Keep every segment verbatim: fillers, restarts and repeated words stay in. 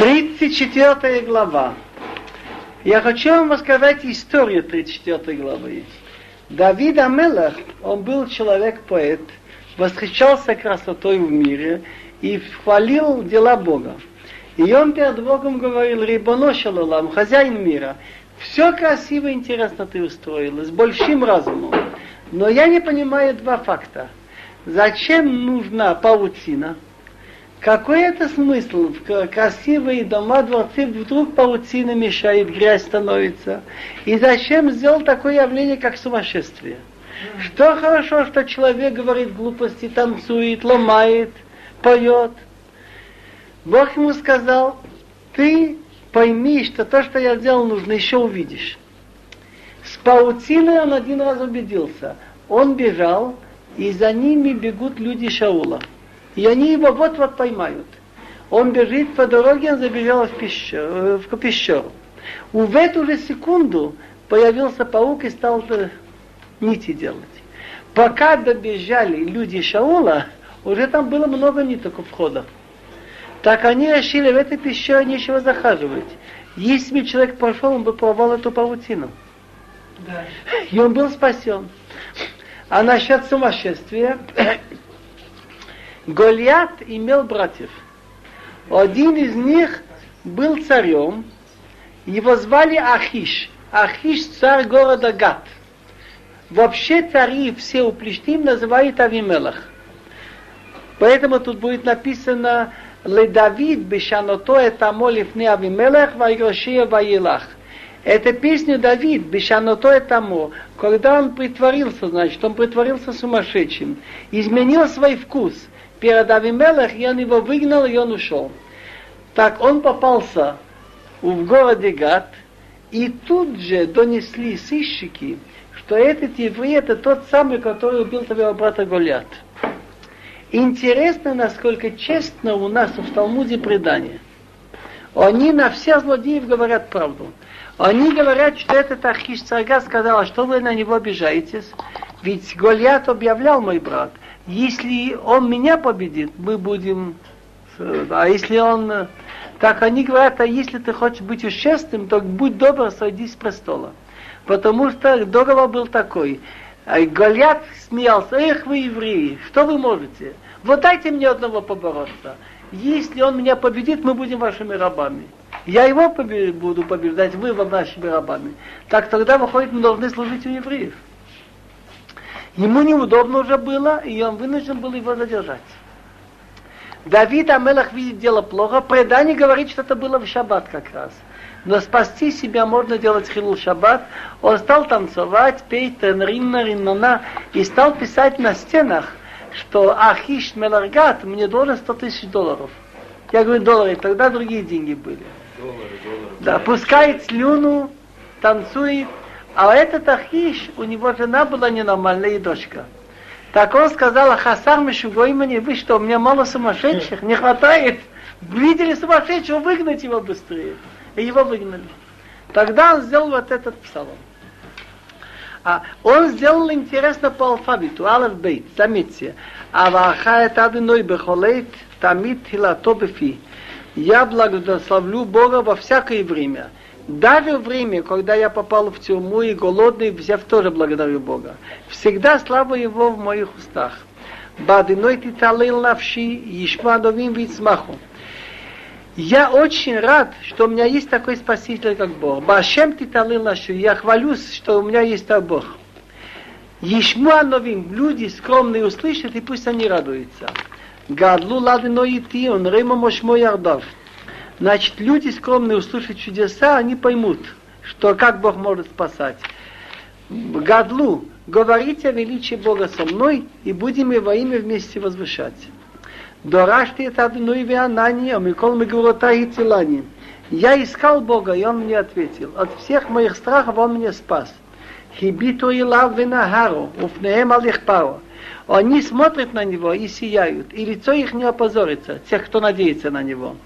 тридцать четвёртая глава. Я хочу вам рассказать историю тридцать четвёртой главы. Давид ха-Мелех, он был человек-поэт, восхищался красотой в мире и хвалил дела Бога. И он перед Богом говорил: «Рибоно шель олам, хозяин мира, все красиво и интересно ты устроил, с большим разумом. Но я не понимаю два факта. Зачем нужна паутина? Какой это смысл? Красивые дома, дворцы, вдруг паутина мешает, грязь становится. И зачем сделал такое явление, как сумасшествие? Что хорошо, что человек говорит глупости, танцует, ломает, поет». Бог ему сказал: «Ты пойми, что то, что я сделал, нужно, еще увидишь». С паутиной он один раз убедился. Он бежал, и за ними бегут люди Шаула. И они его вот-вот поймают. Он бежит по дороге, он забежал в пещеру. В пещеру. И в эту же секунду появился паук и стал нити делать. Пока добежали люди Шаула, уже там было много ниток у входа. Так они решили: в этой пещере нечего захаживать. Если бы человек пошел, он бы порвал эту паутину. Да. И он был спасен. А насчет сумасшествия... Голиат имел братьев. Один из них был царем. Его звали Ахиш. Ахиш — царь города Гат. Вообще цари все у Плештим называют Авимелех. Поэтому тут будет написано: «Ледавид бешанато это молифне Авимелех вайрошия ваилах». Это песня Давид, бешанато этому, когда он притворился, значит, он притворился сумасшедшим, изменил свой вкус. Перед Авимелех я его выгнал, и он ушел. Так он попался в городе Гат, и тут же донесли сыщики, что этот еврей — это тот самый, который убил твоего брата Голиат. Интересно, насколько честно у нас в Талмуде предание. Они на всех злодеев говорят правду. Они говорят, что этот Ахиш царь Гат сказал: что вы на него обижаетесь? Ведь Голиат объявлял: мой брат, если он меня победит, мы будем... А если он... Так они говорят: а если ты хочешь быть честным, то будь добр, сойди с престола. Потому что договор был такой. Голиат смеялся: эх вы, евреи, что вы можете? Вот дайте мне одного побороться. Если он меня победит, мы будем вашими рабами. Я его побед... буду побеждать, вы вашими рабами. Так тогда, выходит, мы должны служить у евреев. Ему неудобно уже было, и он вынужден был его задержать. Давид ха-Мелех видит дело плохо. Предание говорит, что это было в шаббат как раз. Но спасти себя можно делать хилул шаббат. Он стал танцевать, петь, ринна, ринна, и стал писать на стенах, что Ахиш Меларгат мне должен сто тысяч долларов. Я говорю: доллары, тогда другие деньги были. Доллары, доллары. Да, пускает слюну, танцует. А этот Ахиш, у него жена была ненормальная и дочка. Так он сказал: «Хасар мешугой мне, вы что, у меня мало сумасшедших, не хватает? Видели сумасшедшего, выгнать его быстрее». И его выгнали. Тогда он сделал вот этот псалом. А он сделал интересно по алфавиту, алеф бейт, заметьте. «Авааха эт адыной бехолейт тамид хилато бефи». «Я благословлю Бога во всякое время». Даже в время, когда я попал в тюрьму и голодный, я тоже благодарю Бога. Всегда слава Его в моих устах. «Бадиной титалил навши, ешмадовим вицмаху». Я очень рад, что у меня есть такой спаситель, как Бог. «Башем титалил навши». Я хвалюсь, что у меня есть такой Бог. «Ешмадовим». Люди скромные услышат, и пусть они радуются. «Гадлу ладиной ити, он рейма мошмой ардав». Значит, люди скромные услышат чудеса, они поймут, что как Бог может спасать. «Гадлу, говорите о величии Бога со мной, и будем его имя вместе возвышать». «Дорашти это одной вианани, а микол мигурота и тилани». Я искал Бога, и Он мне ответил. От всех моих страхов Он меня спас. «Хибиту и лав винагару, уфнеем алихпару». Они смотрят на него и сияют, и лицо их не опозорится, тех, кто надеется на него.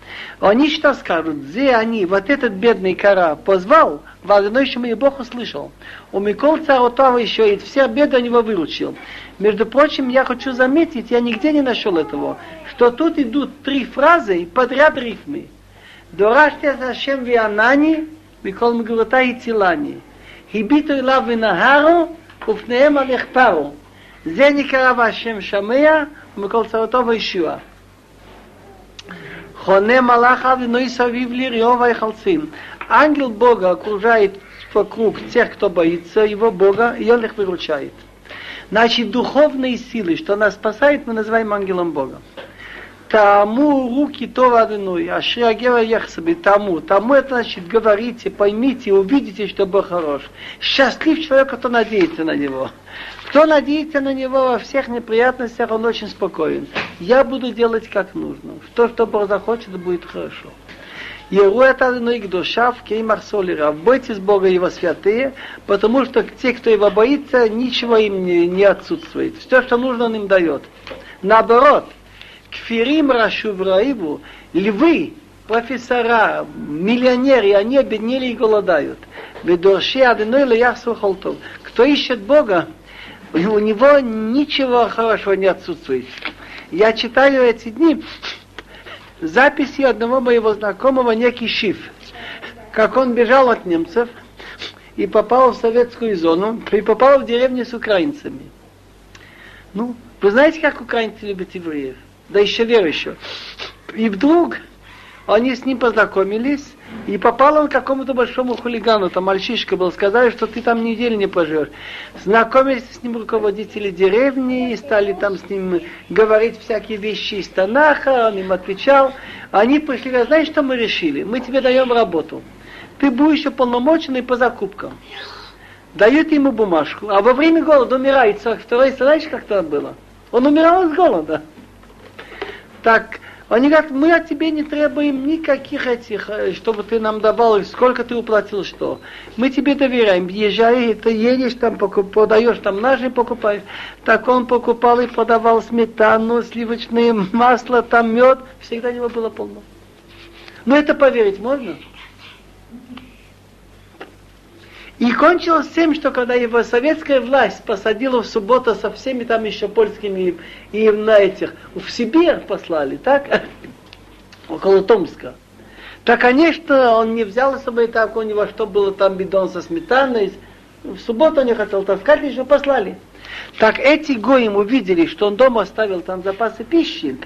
Они что скажут? Где они? Вот этот бедный кара позвал, возгнойшим и Бог услышал. У Микол Царотава еще и все беды у него выручил. Между прочим, я хочу заметить, я нигде не нашел этого, что тут идут три фразы подряд рифмы. Дораште Ашем вианани, микол мгилота и цилани. Хибиту илав винахару, уфнеем алехпару. Зеникара Ашем шамея, микол цаотова ишива. Хоне малаха виноисавив лириова и халцин. Ангел Бога окружает вокруг тех, кто боится его Бога, и он их выручает. Значит, духовные силы, что нас спасает, мы называем ангелом Бога. Тому руки то вадыной, а шриагева яхсаби, тому. Тому это значит, говорите, поймите, увидите, что Бог хорош. Счастлив человек, кто надеется на него. Кто надеется на него во всех неприятностях, он очень спокоен. Я буду делать как нужно. То, что Бог захочет, будет хорошо. Бойтесь Бога и его святые, потому что те, кто его боится, ничего им не, не отсутствует. Все, что нужно, он им дает. Наоборот, кфирим рашу враиву, львы, профессора, миллионеры, они обеднели и голодают. Кто ищет Бога, у него ничего хорошего не отсутствует. Я читаю эти дни записи одного моего знакомого, некий Шиф, как он бежал от немцев и попал в советскую зону, и попал в деревню с украинцами. Ну, вы знаете, как украинцы любят евреев? Да еще верующих. И вдруг они с ним познакомились, и попал он к какому-то большому хулигану, там мальчишка был, сказали, что ты там неделю не поживешь. Знакомились с ним руководители деревни, и стали там с ним говорить всякие вещи из Танаха, он им отвечал. Они пришли, говорят, знаешь, что мы решили? Мы тебе даем работу. Ты будешь уполномоченный по закупкам. Дают ему бумажку, а во время голода умирает сорок второй, знаешь, как там было? Он умирал с голода. Так, они говорят, мы от тебя не требуем никаких этих, чтобы ты нам давал, сколько ты уплатил, что. Мы тебе доверяем, езжай, ты едешь там, покуп, подаешь там наши, покупаешь. Так он покупал и продавал сметану, сливочное масло, там мед, всегда его было полно. Но это поверить можно? И кончилось тем, что когда его советская власть посадила в субботу со всеми там еще польскими, и на этих, в Сибирь послали, так, около Томска. Так, конечно, он не взял с собой так, у него что было там бидон со сметаной, в субботу он не хотел таскать, еще послали. Так эти гоим увидели, что он дома оставил там запасы пищи,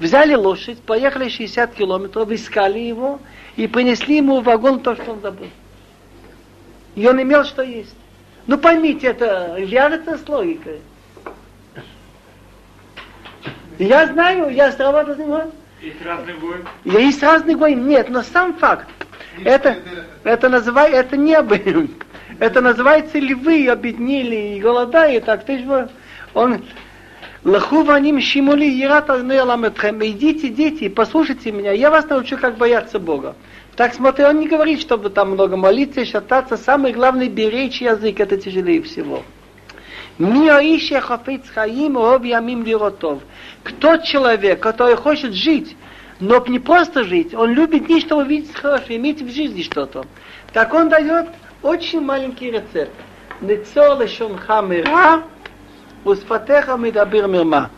взяли лошадь, поехали шестьдесят километров, искали его и принесли ему в вагон то, что он забыл. И он имел, что есть. Ну поймите, это вяжется с логикой. Я знаю, я сработал с ним. Есть разный гоим. Есть разный гоим. Нет, но сам факт. Это, это, называй, это не гоим. Это называется львы, обеднили и голодают. Так ты же он... Лаху ваним шимули ерат азны аламетхем. Идите, дети, послушайте меня, я вас научу, как бояться Бога. Так смотри, он не говорит, чтобы там много молиться, шататься. Самое главное, беречь язык, это тяжелее всего. Мио ище хафец хаим роб ямим лиротов. Кто человек, который хочет жить, но не просто жить, он любит дни, чтобы видеть хорошее, иметь в жизни что-то. Так он дает очень маленький рецепт. Нецо лешонха мира, усфатеха мидабир мирма.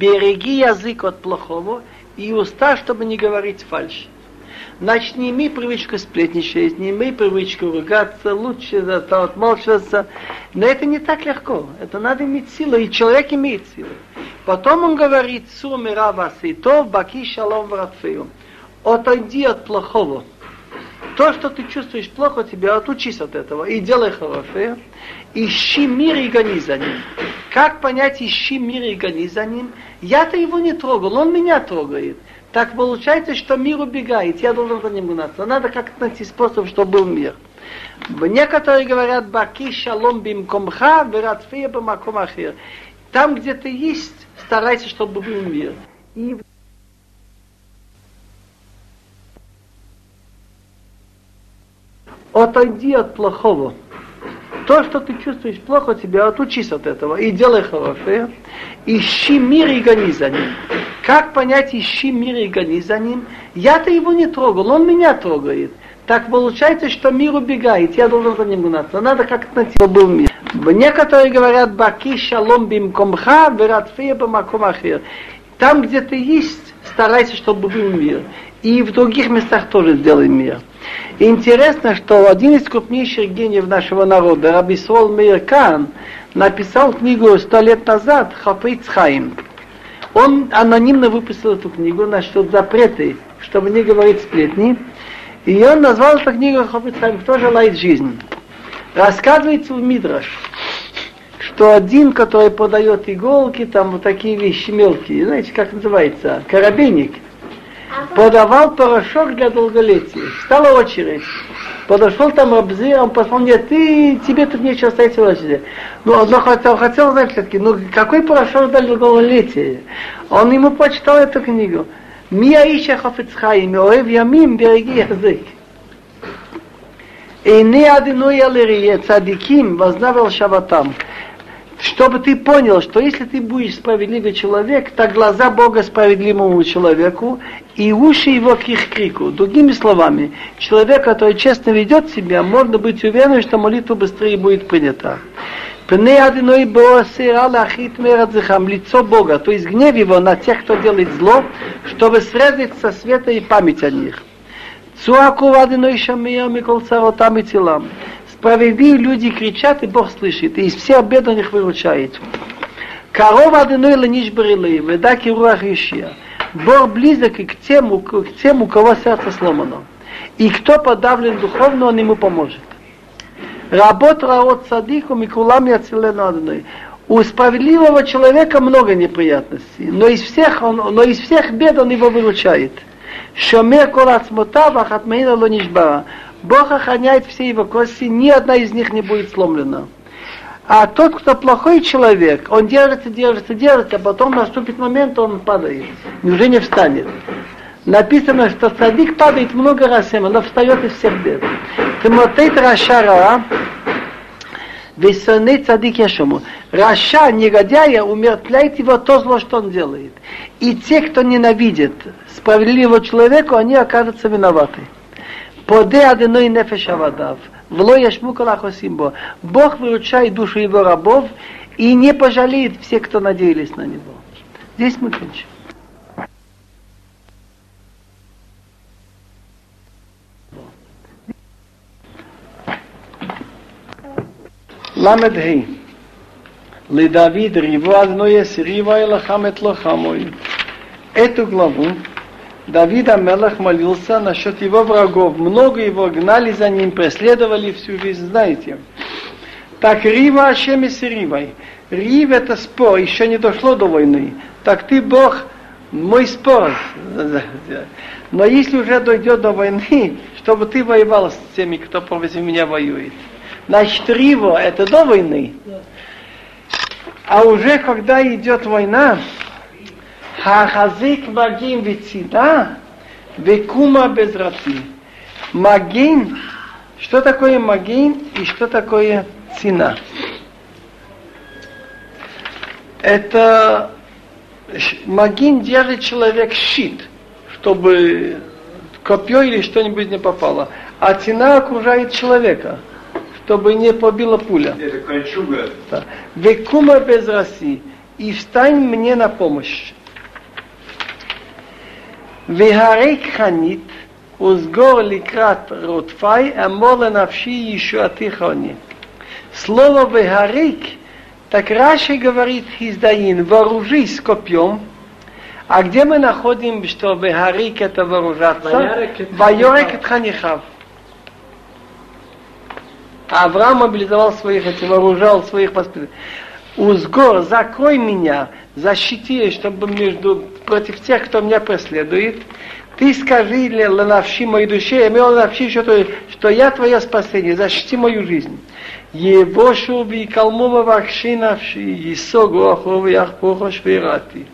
Береги язык от плохого и уста, чтобы не говорить фальшь. Значит, не имей привычку сплетничать, не имей привычку ругаться, лучше зато отмолчиваться. Но это не так легко. Это надо иметь силу, и человек имеет силу. Потом он говорит, «Су мира васейтов, баки шалом вратфею». Отойди от плохого. То, что ты чувствуешь плохо, тебя отучись от этого и делай хорошее. Ищи мир и гони за ним. Как понять, ищи мир и гони за ним? Я-то его не трогал, он меня трогает. Так получается, что мир убегает, я должен за ним гнаться. Надо как-то найти способ, чтобы был мир. Некоторые говорят, «Баки шалом бимкомха, вератфея бамакомахир». Там, где ты есть, старайся, чтобы был мир. И... Отойди от плохого. То, что ты чувствуешь плохо, тебя отучись от этого и делай хорошее. Ищи мир и гони за ним. Как понять, ищи мир и гони за ним? Я-то его не трогал, он меня трогает. Так получается, что мир убегает, я должен за ним гнаться. Надо как-то найти, чтобы был мир. Некоторые говорят, «Баки шалом бимкомха, вератфея бамакомахир». Там, где ты есть, старайся, чтобы был мир. И в других местах тоже сделаем мир. Интересно, что один из крупнейших гениев нашего народа, Рабби Сол Мейер Кан, написал книгу сто лет назад «Хафец Хаим». Он анонимно выпустил эту книгу, насчет запреты, чтобы не говорить сплетни. И он назвал эту книгу «Хафец Хаим. Кто желает жизнь?». Рассказывается в Мидраш, что один, который подает иголки, там вот такие вещи мелкие, знаете, как называется, коробейник, подавал порошок для долголетия. Встала очередь. Подошел там Рабзи, он послал мне, ты, тебе тут нечего стоять в очереди. Ну, он хотел, хотел знать все-таки, ну, какой порошок для долголетия? Он ему почитал эту книгу. Мия ища хафец хаим, оэв ямим, береги язык. И не одиной алерия цадиким, вознавал шаватам. Чтобы ты понял, что если ты будешь справедливый человек, то глаза Бога справедливому человеку и уши его к их крику. Другими словами, человек, который честно ведет себя, можно быть уверенным, что молитва быстрее будет принята. Лицо Бога, то есть гнев его на тех, кто делает зло, чтобы срезать со света и память о них. Справедливые люди кричат, и Бог слышит, и из всех бед он их выручает. Корова одной ланиш брелы, веда кируах ищия. Бог близок и к тем, к тем, у кого сердце сломано. И кто подавлен духовно, он ему поможет. Работа раот садику микулам яцелену одной. У справедливого человека много неприятностей, но из всех, он, но из всех бед он его выручает. Шомер колацмотав ахатмеина лонишбара. Бог охраняет все его кости, ни одна из них не будет сломлена. А тот, кто плохой человек, он держится, держится, держится, а потом наступит момент, он падает, и уже не встанет. Написано, что цадик падает много раз всем, но встает из всех бед. Тимотейт Рашара, весенный цадик Яшому. Раша, негодяя, умертвляет его то зло, что он делает. И те, кто ненавидит справедливого человека, они окажутся виноваты. Бог выручает душу его рабов и не пожалеет всех, кто надеялись на него. Здесь мы кончим. Ламедхи. Ледавид рива одной сирива и лахамет лохамой. Эту главу Давид ха-Мелех молился насчет его врагов. Много его гнали за ним, преследовали всю жизнь, знаете. Так рива ашем и сиривай. Рив это спор, еще не дошло до войны. Так ты, Бог, мой спор. Но если уже дойдет до войны, чтобы ты воевал с теми, кто против меня воюет. Значит, рива это до войны. А уже когда идет война, Хахазик магин вицида, векума безрати. Магин, что такое магин и что такое цина? Это магин держит человек щит, чтобы копье или что-нибудь не попало. А цина окружает человека, чтобы не побила пуля. Это кольчуга. Векума безрати. И встань мне на помощь. Вихарик ханит, узгор ликрат ротфай, амола навши еще атихони. Слово вихарик, так Раши говорит хиздаин, вооружись копьем. А где мы находим, что вихарик это вооружаться? Вайорек эт ханихав. Авраам мобилизовал своих, этих, вооружал своих воспитанников. Узгор, закрой меня, защити, чтобы между против тех, кто меня преследует. Ты скажи ланавши моей душе, я имел ланавши, что, что я твое спасение, защити мою жизнь. Ебошу би калмова вакши навши, есогу аховы ахпохо швирати.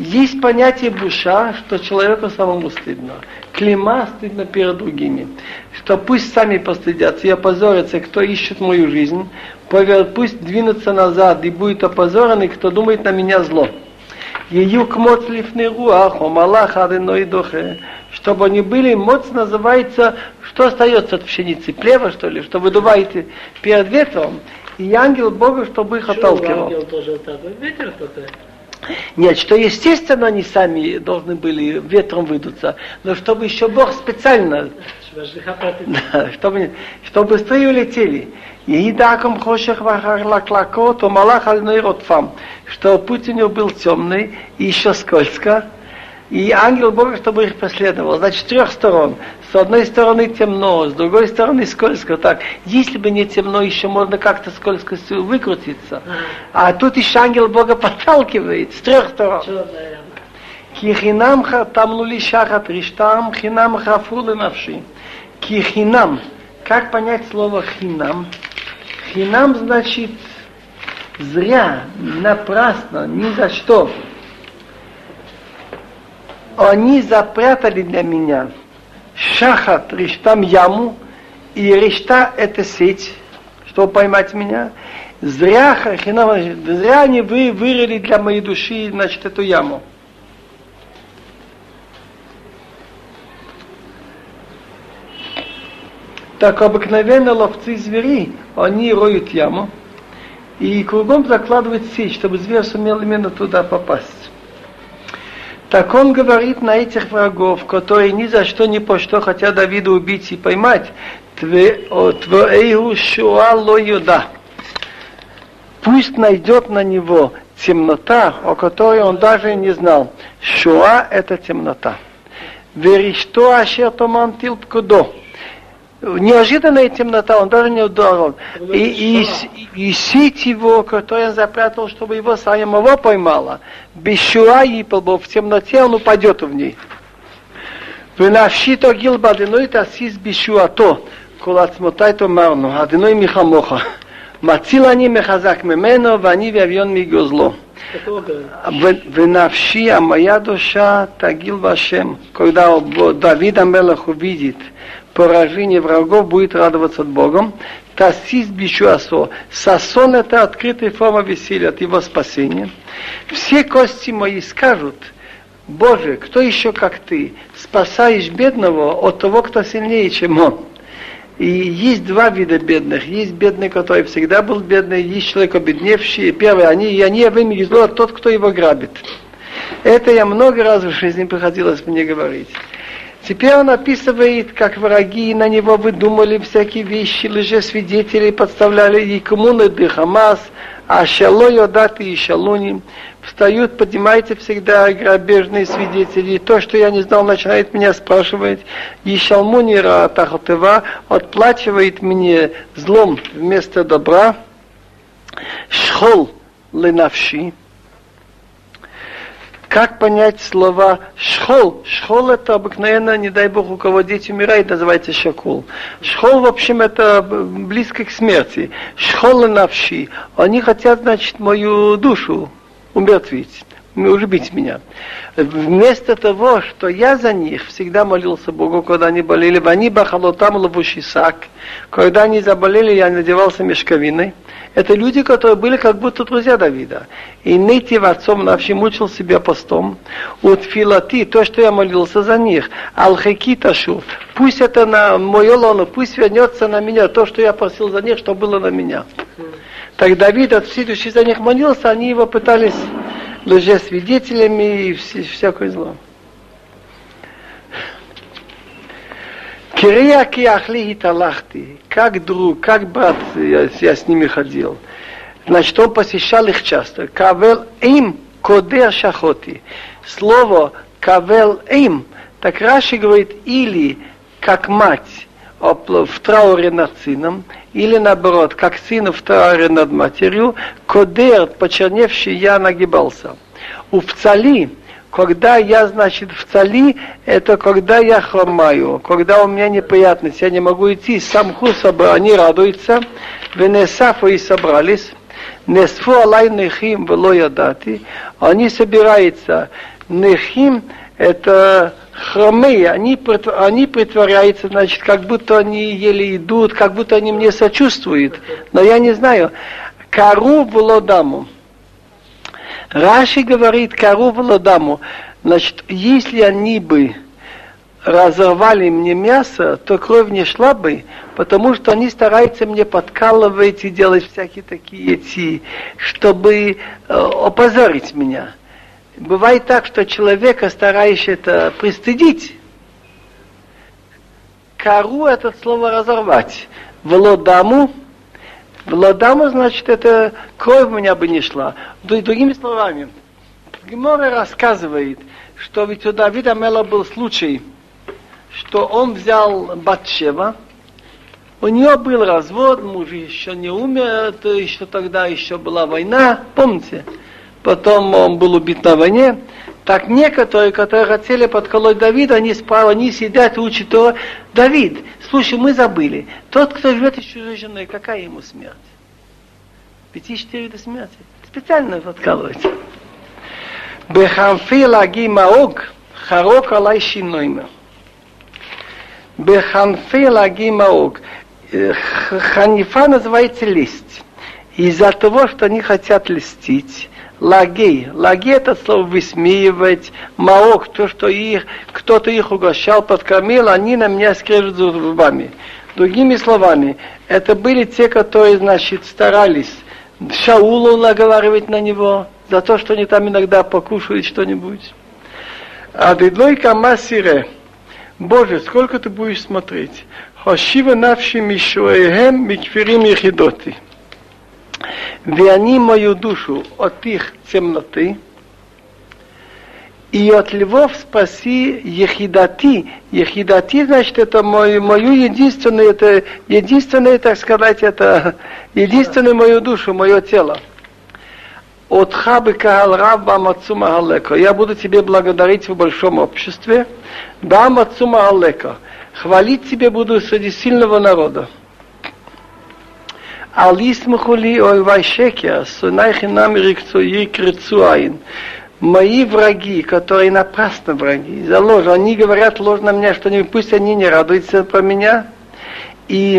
Есть понятие буша, что человеку самому стыдно. Клима стыдно перед другими. Что пусть сами постыдятся и опозорятся, кто ищет мою жизнь. Пусть двинутся назад и будет опозорен, кто думает на меня зло. Еюк моц лифны руах, омалах адыной дохе. Чтобы они были, моц называется, что остается от пшеницы, плева что ли, что вы дуваете перед ветром. И ангел Бога, чтобы их отталкивал. Ветер Нет, что естественно они сами должны были ветром выдуться, но чтобы еще Бог специально, чтобы, чтобы быстрее улетели. Что путь у него был темный и еще скользко, и ангел Бога, чтобы их преследовал. Значит, с трех сторон. С одной стороны темно, с другой стороны скользко. Так, если бы не темно, еще можно как-то скользкостью выкрутиться. А тут еще ангел Бога подталкивает с трех сторон. Кихинам тамнули шахат риштам, хинам хафулы навши. Кихинам. Как понять слово хинам? Хинам значит зря, напрасно, ни за что. Они запрятали для меня шахат, риштам, яму, и ришта – это сеть, чтобы поймать меня. Зря, хинам, зря они вы вырыли для моей души, значит, эту яму. Так обыкновенно ловцы зверей, они роют яму, и кругом закладывают сеть, чтобы зверь сумел именно туда попасть. Так он говорит на этих врагов, которые ни за что, ни по что хотят Давида убить и поймать. Пусть найдет на него темнота, о которой он даже не знал. Шуа – это темнота. Веришто ашер томантил пкудо. Неожиданная темнота, он даже не удален. И, и, и сеть его, которую он запрятал, чтобы его самого поймала, без шуа и полбов, в темноте он упадет в ней. Вынавшито гилбадиной тасис бешуато, кулацмотайто марно, адиной михамоха. Мацилани мехазак мемено, вани вявьон мигозло. Вынавши, а моя душа тагил вашем. Когда Давид ха-Мелех увидит поражение врагов, будет радоваться Богом. Тасис бичуасо. Сасон – это открытая форма веселья от его спасения. Все кости мои скажут: Боже, кто еще как ты? Спасаешь бедного от того, кто сильнее, чем он. И есть два вида бедных. Есть бедный, который всегда был бедный, есть человек обедневший. Первый, они, и они вымели зло, тот, кто его грабит. Это я много раз в жизни приходилось мне говорить. Теперь он описывает, как враги на него выдумали всякие вещи, лжесвидетели, подставляли и коммуны, и Хамас, а шало йодаты и шалуним. Встают, поднимайте всегда грабежные свидетели. И то, что я не знал, начинает меня спрашивать. И шалмунира тахатыва отплачивает мне злом вместо добра. Шхол ленавши. Как понять слова «шхол»? «Шхол» — это обыкновенно, не дай Бог, у кого дети умирают, называется «шакул». «Шхол», в общем, это близко к смерти. «Шхол навши». Они хотят, значит, мою душу умертвить, убить меня. Вместо того, что я за них всегда молился Богу, когда они болели. «Вани бахалотам лавушисак». Когда они заболели, я надевался мешковиной. Это люди, которые были как будто друзья Давида. И нытив отцом навши мучил себя постом. От филати, то, что я молился за них. Алхеки ташу. Пусть это на мою лону, пусть вернется на меня то, что я просил за них, что было на меня. Так Давид, от всей души за них молился, они его пытались лжесвидетелями и всякое зло. Кирияки ахли и талахты. Как друг, как брат, я, я с ними ходил. Значит, он посещал их часто. Кавел им кодер шахоти. Слово кавел им, так Раши говорит, или как мать в трауре над сыном, или наоборот, как сын в трауре над матерью, кодер, почерневший, я нагибался. У вцали... Когда я, значит, в цали, это когда я хромаю, когда у меня неприятность, я не могу идти, сам хусаба, они радуются, венесафу и собрались, несфу алай нехим вело ядати, они собираются, нехим, это хромые, они, они притворяются, значит, как будто они еле идут, как будто они мне сочувствуют, но я не знаю, кару вело даму. Раши говорит, кару владаму, значит, если они бы разорвали мне мясо, то кровь не шла бы, потому что они стараются мне подкалывать и делать всякие такие эти, чтобы э, опозорить меня. Бывает так, что человека стараешься пристыдить. Кару — это слово разорвать. Влодаму. Влодаму, значит, это кровь у меня бы не шла. Другими словами, Гемора рассказывает, что ведь у Давида ха-Мелеха был случай, что он взял Батшева, у нее был развод, муж еще не умер, еще тогда еще была война, помните? Потом он был убит на войне. Так некоторые, которые хотели подколоть Давида, они справа, они сидят и учат его. Давид, слушай, мы забыли, тот, кто живет с чужой женой, какая ему смерть? Пяти четыре до смерти. Специально подколоть. Бехамфи лаги маог, харок алай шинойма. Беханфи лаги маог. Ханифа называется листь. Из-за того, что они хотят льстить. Лаги. Лаги — это слово высмеивать. Маог — то, что их, кто-то их угощал, подкормил, они на меня скрежут зубами. Другими словами, это были те, которые, значит, старались Шаулу наговаривать на него, за то, что они там иногда покушают что-нибудь. Адыдлой камасире. Боже, сколько ты будешь смотреть? Хошива навши мишуэгэм микфирим ехидоти. Верни мою душу от их темноты, и от львов спаси ехидати. Ехидати, значит, это мою, мою единственную, это единственную, так сказать, это единственную мою душу, мое тело. От хабы каалрав бам отцума алеко. Я буду тебе благодарить в большом обществе. Бам отцума алеко. Хвалить тебе буду среди сильного народа. Алисмахули ойвайшекия, сунайхинам рикцуайн. Мои враги, которые напрасно враги, за ложь, они говорят ложь на меня, что-нибудь, пусть они не радуются про меня. И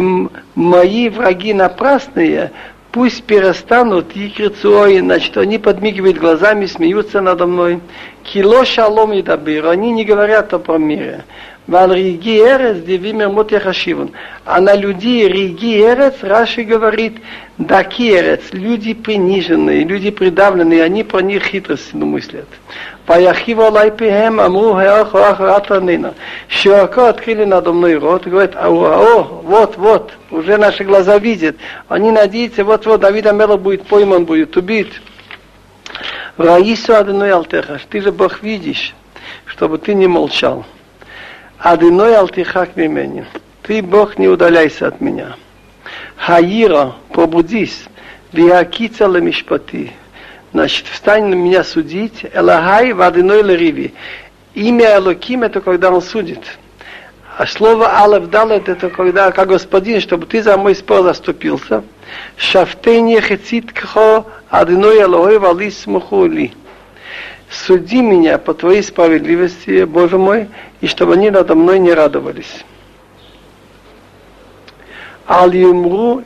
мои враги напрасные, пусть перестанут икрицуайн, значит, они подмигивают глазами, смеются надо мной. Кило шалом и дабир, они не говорят о про мире. Ван Риги Эрец, Девимер Мот Яхашиван. А на людей Риги Эрец, Раши говорит, Даки Эрец, люди приниженные, люди придавленные, они про них хитрость мыслят. Паяхива Лайпихем, Амру Хеох Ох Ратанина. Широко открыли надо мной рот, говорят, ау-ау, вот-вот, уже наши глаза видят. Они надеются, вот-вот, Давид ха-Мелех будет пойман, будет убит. Раису Адонай Алтеха, ты же Бог видишь, чтобы ты не молчал. Адыной алтихак мимени. Ты, Бог, не удаляйся от меня. Хаира, пробудись. Виакица ламишпати. Значит, встань на меня судить. Элахай вадыной лариви. Имя Элоким — это когда он судит. А слово Алеф Далет — это когда, как господин, чтобы ты за мой спор заступился. Шафтейне хецитко адыной элохой валис мухули. Суди меня по твоей справедливости, Боже мой, и чтобы они надо мной не радовались. Аль-Юмру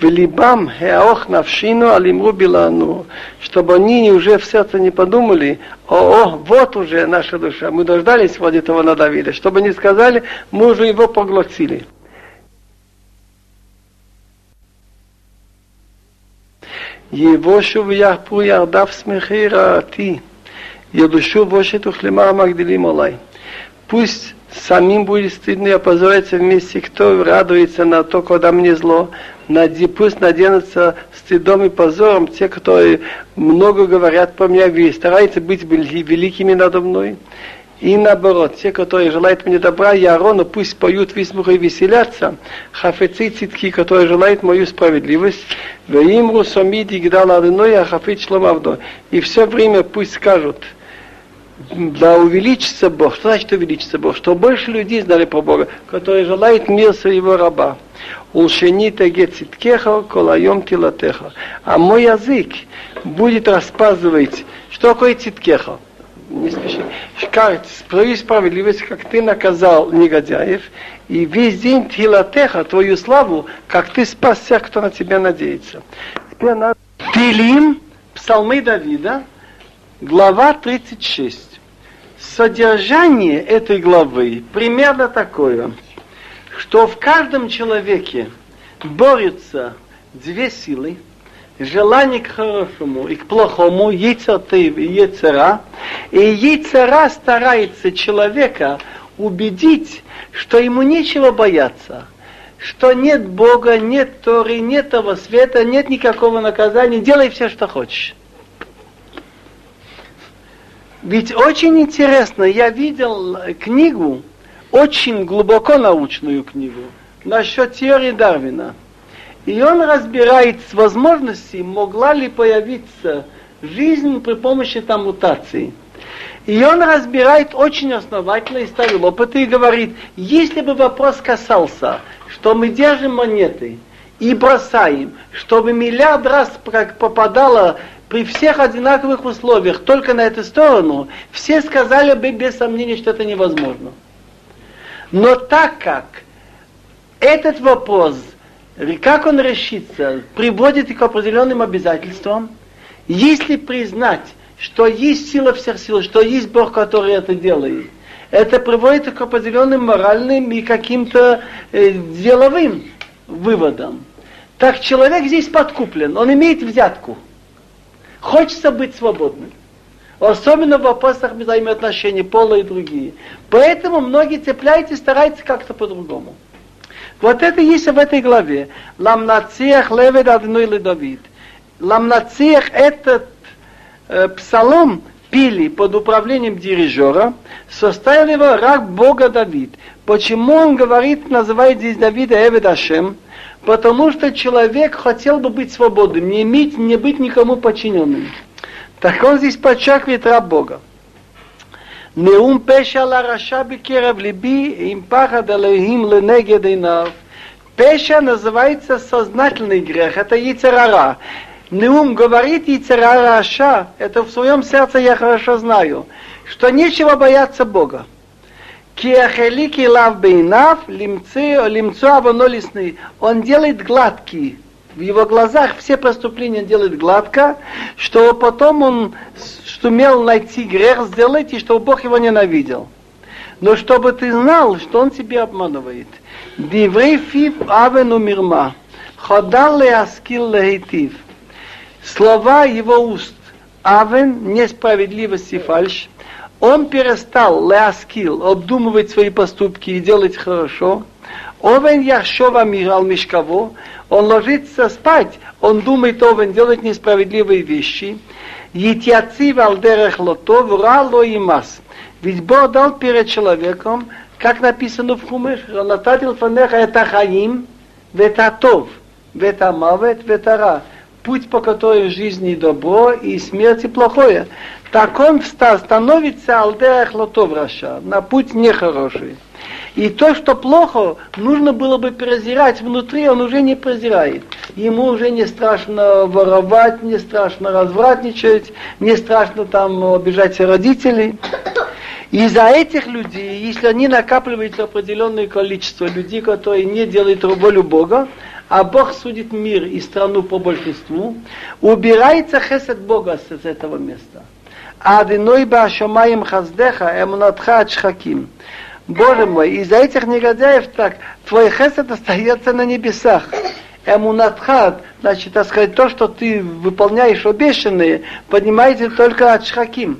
Велибам Хеох Навшину Аль-Юмру Билану. Чтобы они уже в сердце не подумали, о, вот уже наша душа, мы дождались вот этого на Давида. Чтобы они сказали, мы уже его поглотили. Его шувьяхпу ярдав смехирати, я душу вошиту хлема магдилим олай. Пусть самим будет стыдно и опозориться вместе, кто радуется на то, когда мне зло. Пусть наденутся стыдом и позором те, которые много говорят про меня и стараются быть великими надо мной. И наоборот, те, которые желают мне добра, я рону, пусть поют висмуха и веселятся. Хафецы цитки, которые желают мою справедливость. Веимру сомиди гдала адыной, а хафет шломавдо. И все время пусть скажут, да увеличится Бог. Что значит увеличится Бог? Что больше людей знали про Бога, которые желают мир своего раба. Улшенита гециткеха, колайом тилатеха. А мой язык будет распаздывать, что такое циткеха. Не спеши. Прояви справедливость, как ты наказал негодяев, и весь день тилатеха, твою славу, как ты спас всех, кто на тебя надеется. Тилим, псалмы Давида, глава тридцать шесть. Содержание этой главы примерно такое, что в каждом человеке борются две силы. желание к хорошему и к плохому, яйцертыв и яйцера. И яйцера старается человека убедить, что ему нечего бояться, что нет Бога, нет Торы, нет того света, нет никакого наказания, делай все, что хочешь. Ведь очень интересно, я видел книгу, очень глубоко научную книгу, насчет теории Дарвина. И он разбирает с возможностью, могла ли появиться жизнь при помощи там мутации. И он разбирает очень основательно и ставил опыты и говорит, если бы вопрос касался, что мы держим монеты и бросаем, чтобы миллиард раз попадало при всех одинаковых условиях только на эту сторону, все сказали бы без сомнения, что это невозможно. Но так как этот вопрос, как он решится, приводит к определенным обязательствам, если признать, что есть сила всех сил, что есть Бог, который это делает, это приводит к определенным моральным и каким-то э, деловым выводам. Так человек здесь подкуплен, он имеет взятку. Хочется быть свободным. Особенно в вопросах взаимоотношений, пола и другие. Поэтому многие цепляются и стараются как-то по-другому. Вот это есть в этой главе. Ламнациях левед адной ледовид. Ламнациях этот э, псалом пили под управлением дирижера, составил его раб Бога Давид. Почему он говорит, называет здесь Давида Эвед Ашем? Потому что человек хотел бы быть свободным, не иметь, не быть никому подчиненным. Так он здесь подчеркивает раб Бога. Неум пеша ла раша бекерав либи, им пахад алейхим ленегед эйнав. Пеша называется сознательный грех, это йецер ара. Неум говорит йецер ара аша, это в своем сердце я хорошо знаю, что нечего бояться Бога. Он делает гладкие. В его глазах все преступления делает гладко, чтобы потом он сумел найти грех, сделать, и чтобы Бог его ненавидел. Но чтобы ты знал, что он тебя обманывает. Слова его уст. Авен, несправедливость и фальшь. Он перестал леаскил, обдумывать свои поступки и делать хорошо. Овен яшова мирал мишкаво. Он ложится спать, он думает, овен делает несправедливые вещи. Етьяци валдерех лото врало и мас. Ведь Бог дал перед человеком, как написано в Хумеш, «Ронатадил фанеха это хаим, вета тов, вета мавет, вета ра». Путь, по которому в жизни добро, и смерти плохое. Так он встал, становится алдеах лотовраша, на путь нехороший. И то, что плохо, нужно было бы презирать внутри, он уже не презирает. Ему уже не страшно воровать, не страшно развратничать, не страшно там обижать родителей. Из-за этих людей, если они накапливают определенное количество людей, которые не делают волю Бога, а Бог судит мир и страну по большинству, убирается хесед Бога с этого места. Адиной ба шамаим хаздеха эмунатха ачхаким. Боже мой, из-за этих негодяев так, твой хесед остается на небесах. Эмунатха, значит, так сказать, то, что ты выполняешь обещанные, поднимается только ачхаким.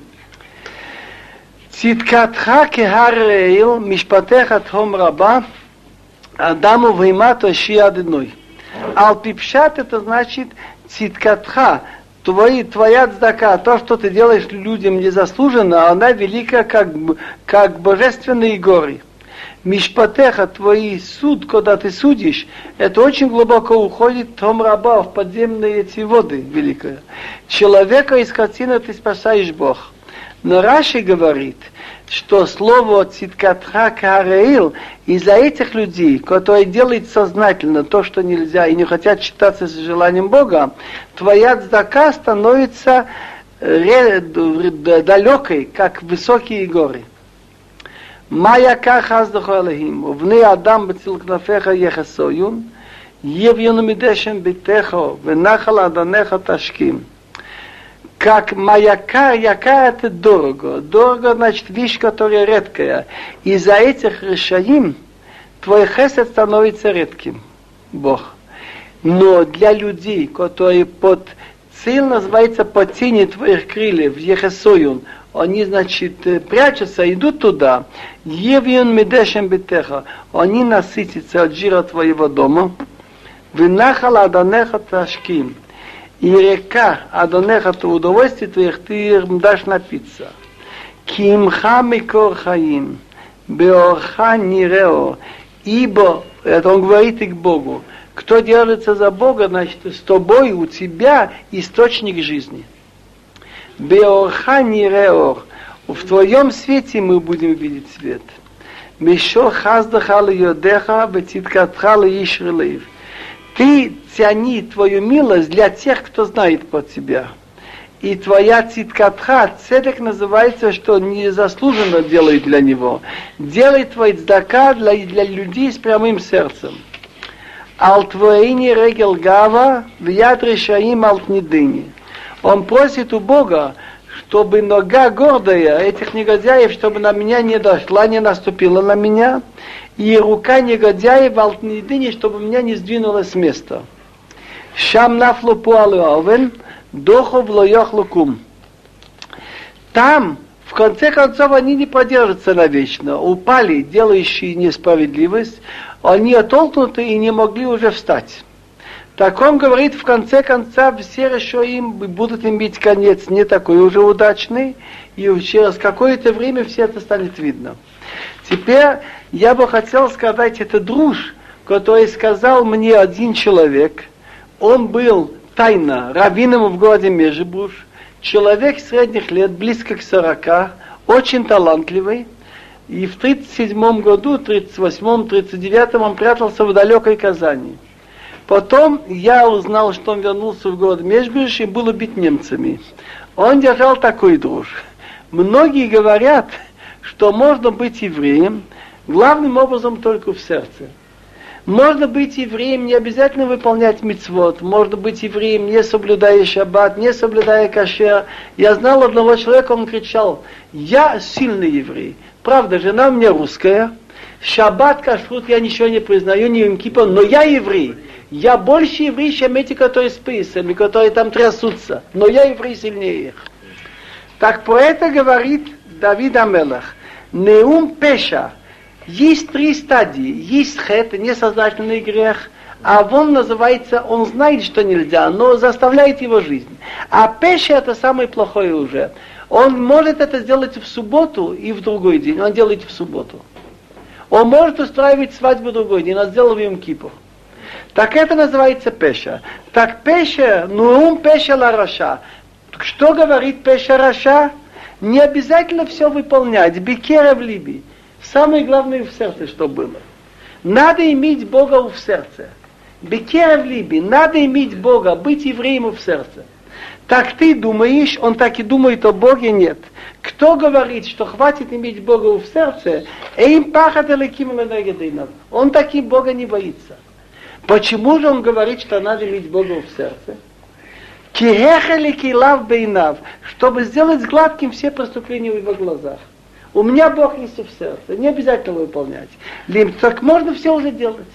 Циткатха кехареил мишпатеха тхом раба адаму веймато ши адиной. Алпипшат это значит циткатха. Твои, твоя цдака, то, что ты делаешь людям незаслуженно, она велика, как, как божественные горы. Мишпатеха, твой суд, когда ты судишь, это очень глубоко уходит в том раба, в подземные эти воды великое. Человека из скотина ты спасаешь Бог. Но Раши говорит, что слово «циткатха кареил» из-за этих людей, которые делают сознательно то, что нельзя, и не хотят считаться с желанием Бога, твоя цдака становится ре- далекой, как высокие горы. «Маяка хаздуху алейхим, вны адам бцилкнафеха ехасоюн, евьюну мидешем битехо, венахала аданеха ташким». Как маяка, яка это дорого. Дорого, значит, вещь, которая редкая. Из-за этих решаим твой хесед становится редким, Бог. Но для людей, которые под цель называется по тени твоих крыльев, Ехесоюн, они, значит, прячутся, идут туда, Евьюн Медешем Бетеха, они насытятся от жира твоего дома, Винахала Адонеха Ташким, и река Адонеха удовольствие твоих, ты им дашь напиться. Кимха Микор Хаим, Беорха Нирео, ибо, это он говорит и к Богу, кто держится за Бога, значит, с тобой, у тебя источник жизни. Беорха ниреор. В твоем свете мы будем видеть свет. Мешо хаздахал йодеха бетиткатхал ишрилеев. Ты тяни твою милость для тех, кто знает про тебя. И твоя циткатха, цедек называется, что незаслуженно делай для него. Делай твой цдака для, для людей с прямым сердцем. Алтвоини регел гава в ядре шаим алтнидыни. Он просит у Бога, чтобы нога гордая этих негодяев, чтобы на меня не дошла, не наступила на меня, и рука негодяев алтнидыни, чтобы меня не сдвинулась с места. Шам нафлу пуалу овен, доху влоях лукум. Там, в конце концов, они не продержатся навечно. Упали, делающие несправедливость, они оттолкнуты и не могли уже встать. Так он говорит, в конце конца, все еще им будут иметь конец не такой уже удачный, и через какое-то время все это станет видно. Теперь я бы хотел сказать, это друж, который сказал мне один человек, он был тайно раввином в городе Межбуж, человек средних лет, близко к сорока, очень талантливый, и в тридцать седьмом году, тридцать восьмом, тридцать девятом он прятался в далекой Казани. Потом я узнал, что он вернулся в город Межбуж и был убит немцами. Он держал такой друж. Многие говорят, что можно быть евреем, главным образом только в сердце. Можно быть евреем, не обязательно выполнять мицвот. Можно быть евреем, не соблюдая шаббат, не соблюдая кашер. Я знал одного человека, он кричал, я сильный еврей. Правда, жена у меня русская, шаббат, кашрут, я ничего не признаю, не Йом-Кипур, но я еврей. Я больше еврей, чем эти, которые с пейсами, которые там трясутся, но я еврей сильнее их. Так про это говорит Давид ха-Мелех. Неум пеша. Есть три стадии. Есть хет, несознательный грех, а он называется, он знает, что нельзя, но заставляет его жизнь. А пеша это самое плохое уже. Он может это сделать в субботу и в другой день. Он делает в субботу. Он может устраивать свадьбу в другой день. Он сделал в Йом-Кипур. Так это называется пеша. Так пеша, ну ум пеша ла раша. Что говорит пеша раша? Не обязательно все выполнять. Бикера в либи. Самое главное в сердце, что было. Надо иметь Бога в сердце. Бекера в либи. Надо иметь Бога, быть евреем в сердце. Так ты думаешь, он так и думает о Боге, нет. Кто говорит, что хватит иметь Бога в сердце, им пахат элаким ленегедейнам. Он таким Бога не боится. Почему же он говорит, что надо иметь Бога в сердце? Кирехали килав бейнав, чтобы сделать гладким все преступления в его глазах. У меня Бог есть в сердце, не обязательно выполнять. Лим, так можно все уже делать.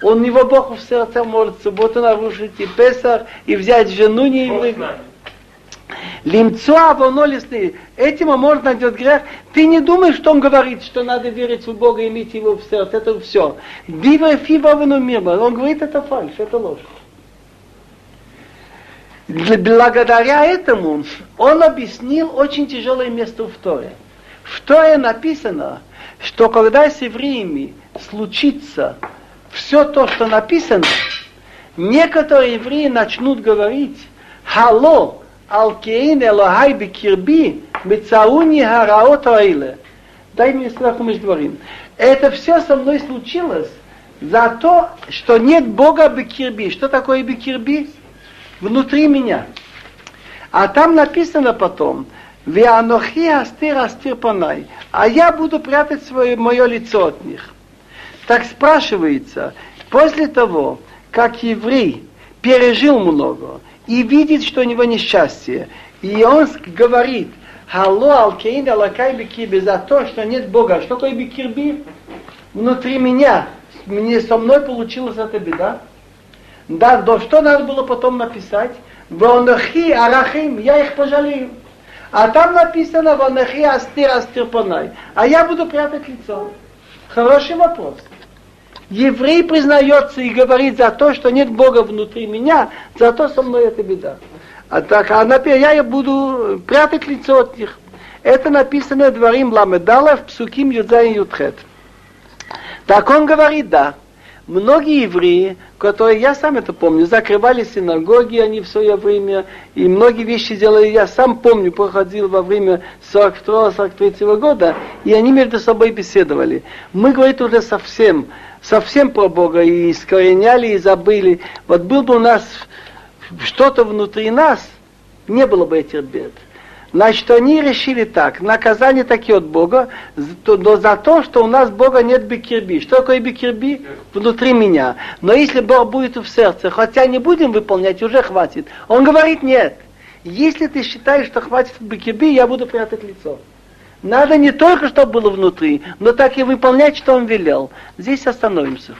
У него Бог в сердце может субботу нарушить и Песах, и взять жену не еврейку. Лимцо авонолисный, этим он может найдет грех. Ты не думаешь, что он говорит, что надо верить в Бога и иметь его в сердце, это все. Дива фива венумима, он говорит, это фальшь, это ложь. Благодаря этому он объяснил очень тяжелое место в Торе. В Торе написано, что когда с евреями случится все то, что написано, некоторые евреи начнут говорить «Хало, алкеин элохай бекирби, мецауни хараот аиле». Дай мне страху между дворим. Это все со мной случилось за то, что нет Бога бекирби. Что такое бекирби? Внутри меня. А там написано потом «Веанохи астир астир панай», а я буду прятать свое, мое лицо от них. Так спрашивается, после того, как еврей пережил много и видит, что у него несчастье, и он говорит, «Халло, алкеин, алакай, бекирби», за то, что нет Бога. Что такое бекирби? Внутри меня, мне со мной получилась эта беда. Да, да, что надо было потом написать? «Ванахи арахим», я их пожалею. А там написано «Ванахи астир астир панай», а я буду прятать лицо. Хороший вопрос. Еврей признается и говорит за то, что нет Бога внутри меня, зато со мной эта беда. А так, а например, я буду прятать лицо от них. Это написано Дворим Ламедала в Псуким Юдзайн Ютхет. Так он говорит, да. Многие евреи, которые, я сам это помню, закрывали синагоги, они в свое время, и многие вещи делали, я сам помню, проходил во время сорок второго сорок третьего года, и они между собой беседовали. Мы, говорит, уже совсем, совсем про Бога, и искореняли, и забыли. Вот был бы у нас что-то внутри нас, не было бы этих бед. Значит, они решили так, наказание таки от Бога, но за то, что у нас Бога нет бикирби. Что такое бикирби? Внутри меня. Но если Бог будет в сердце, хотя не будем выполнять, уже хватит. Он говорит, нет, если ты считаешь, что хватит бикирби, я буду прятать лицо. Надо не только, чтобы было внутри, но так и выполнять, что он велел. Здесь остановимся.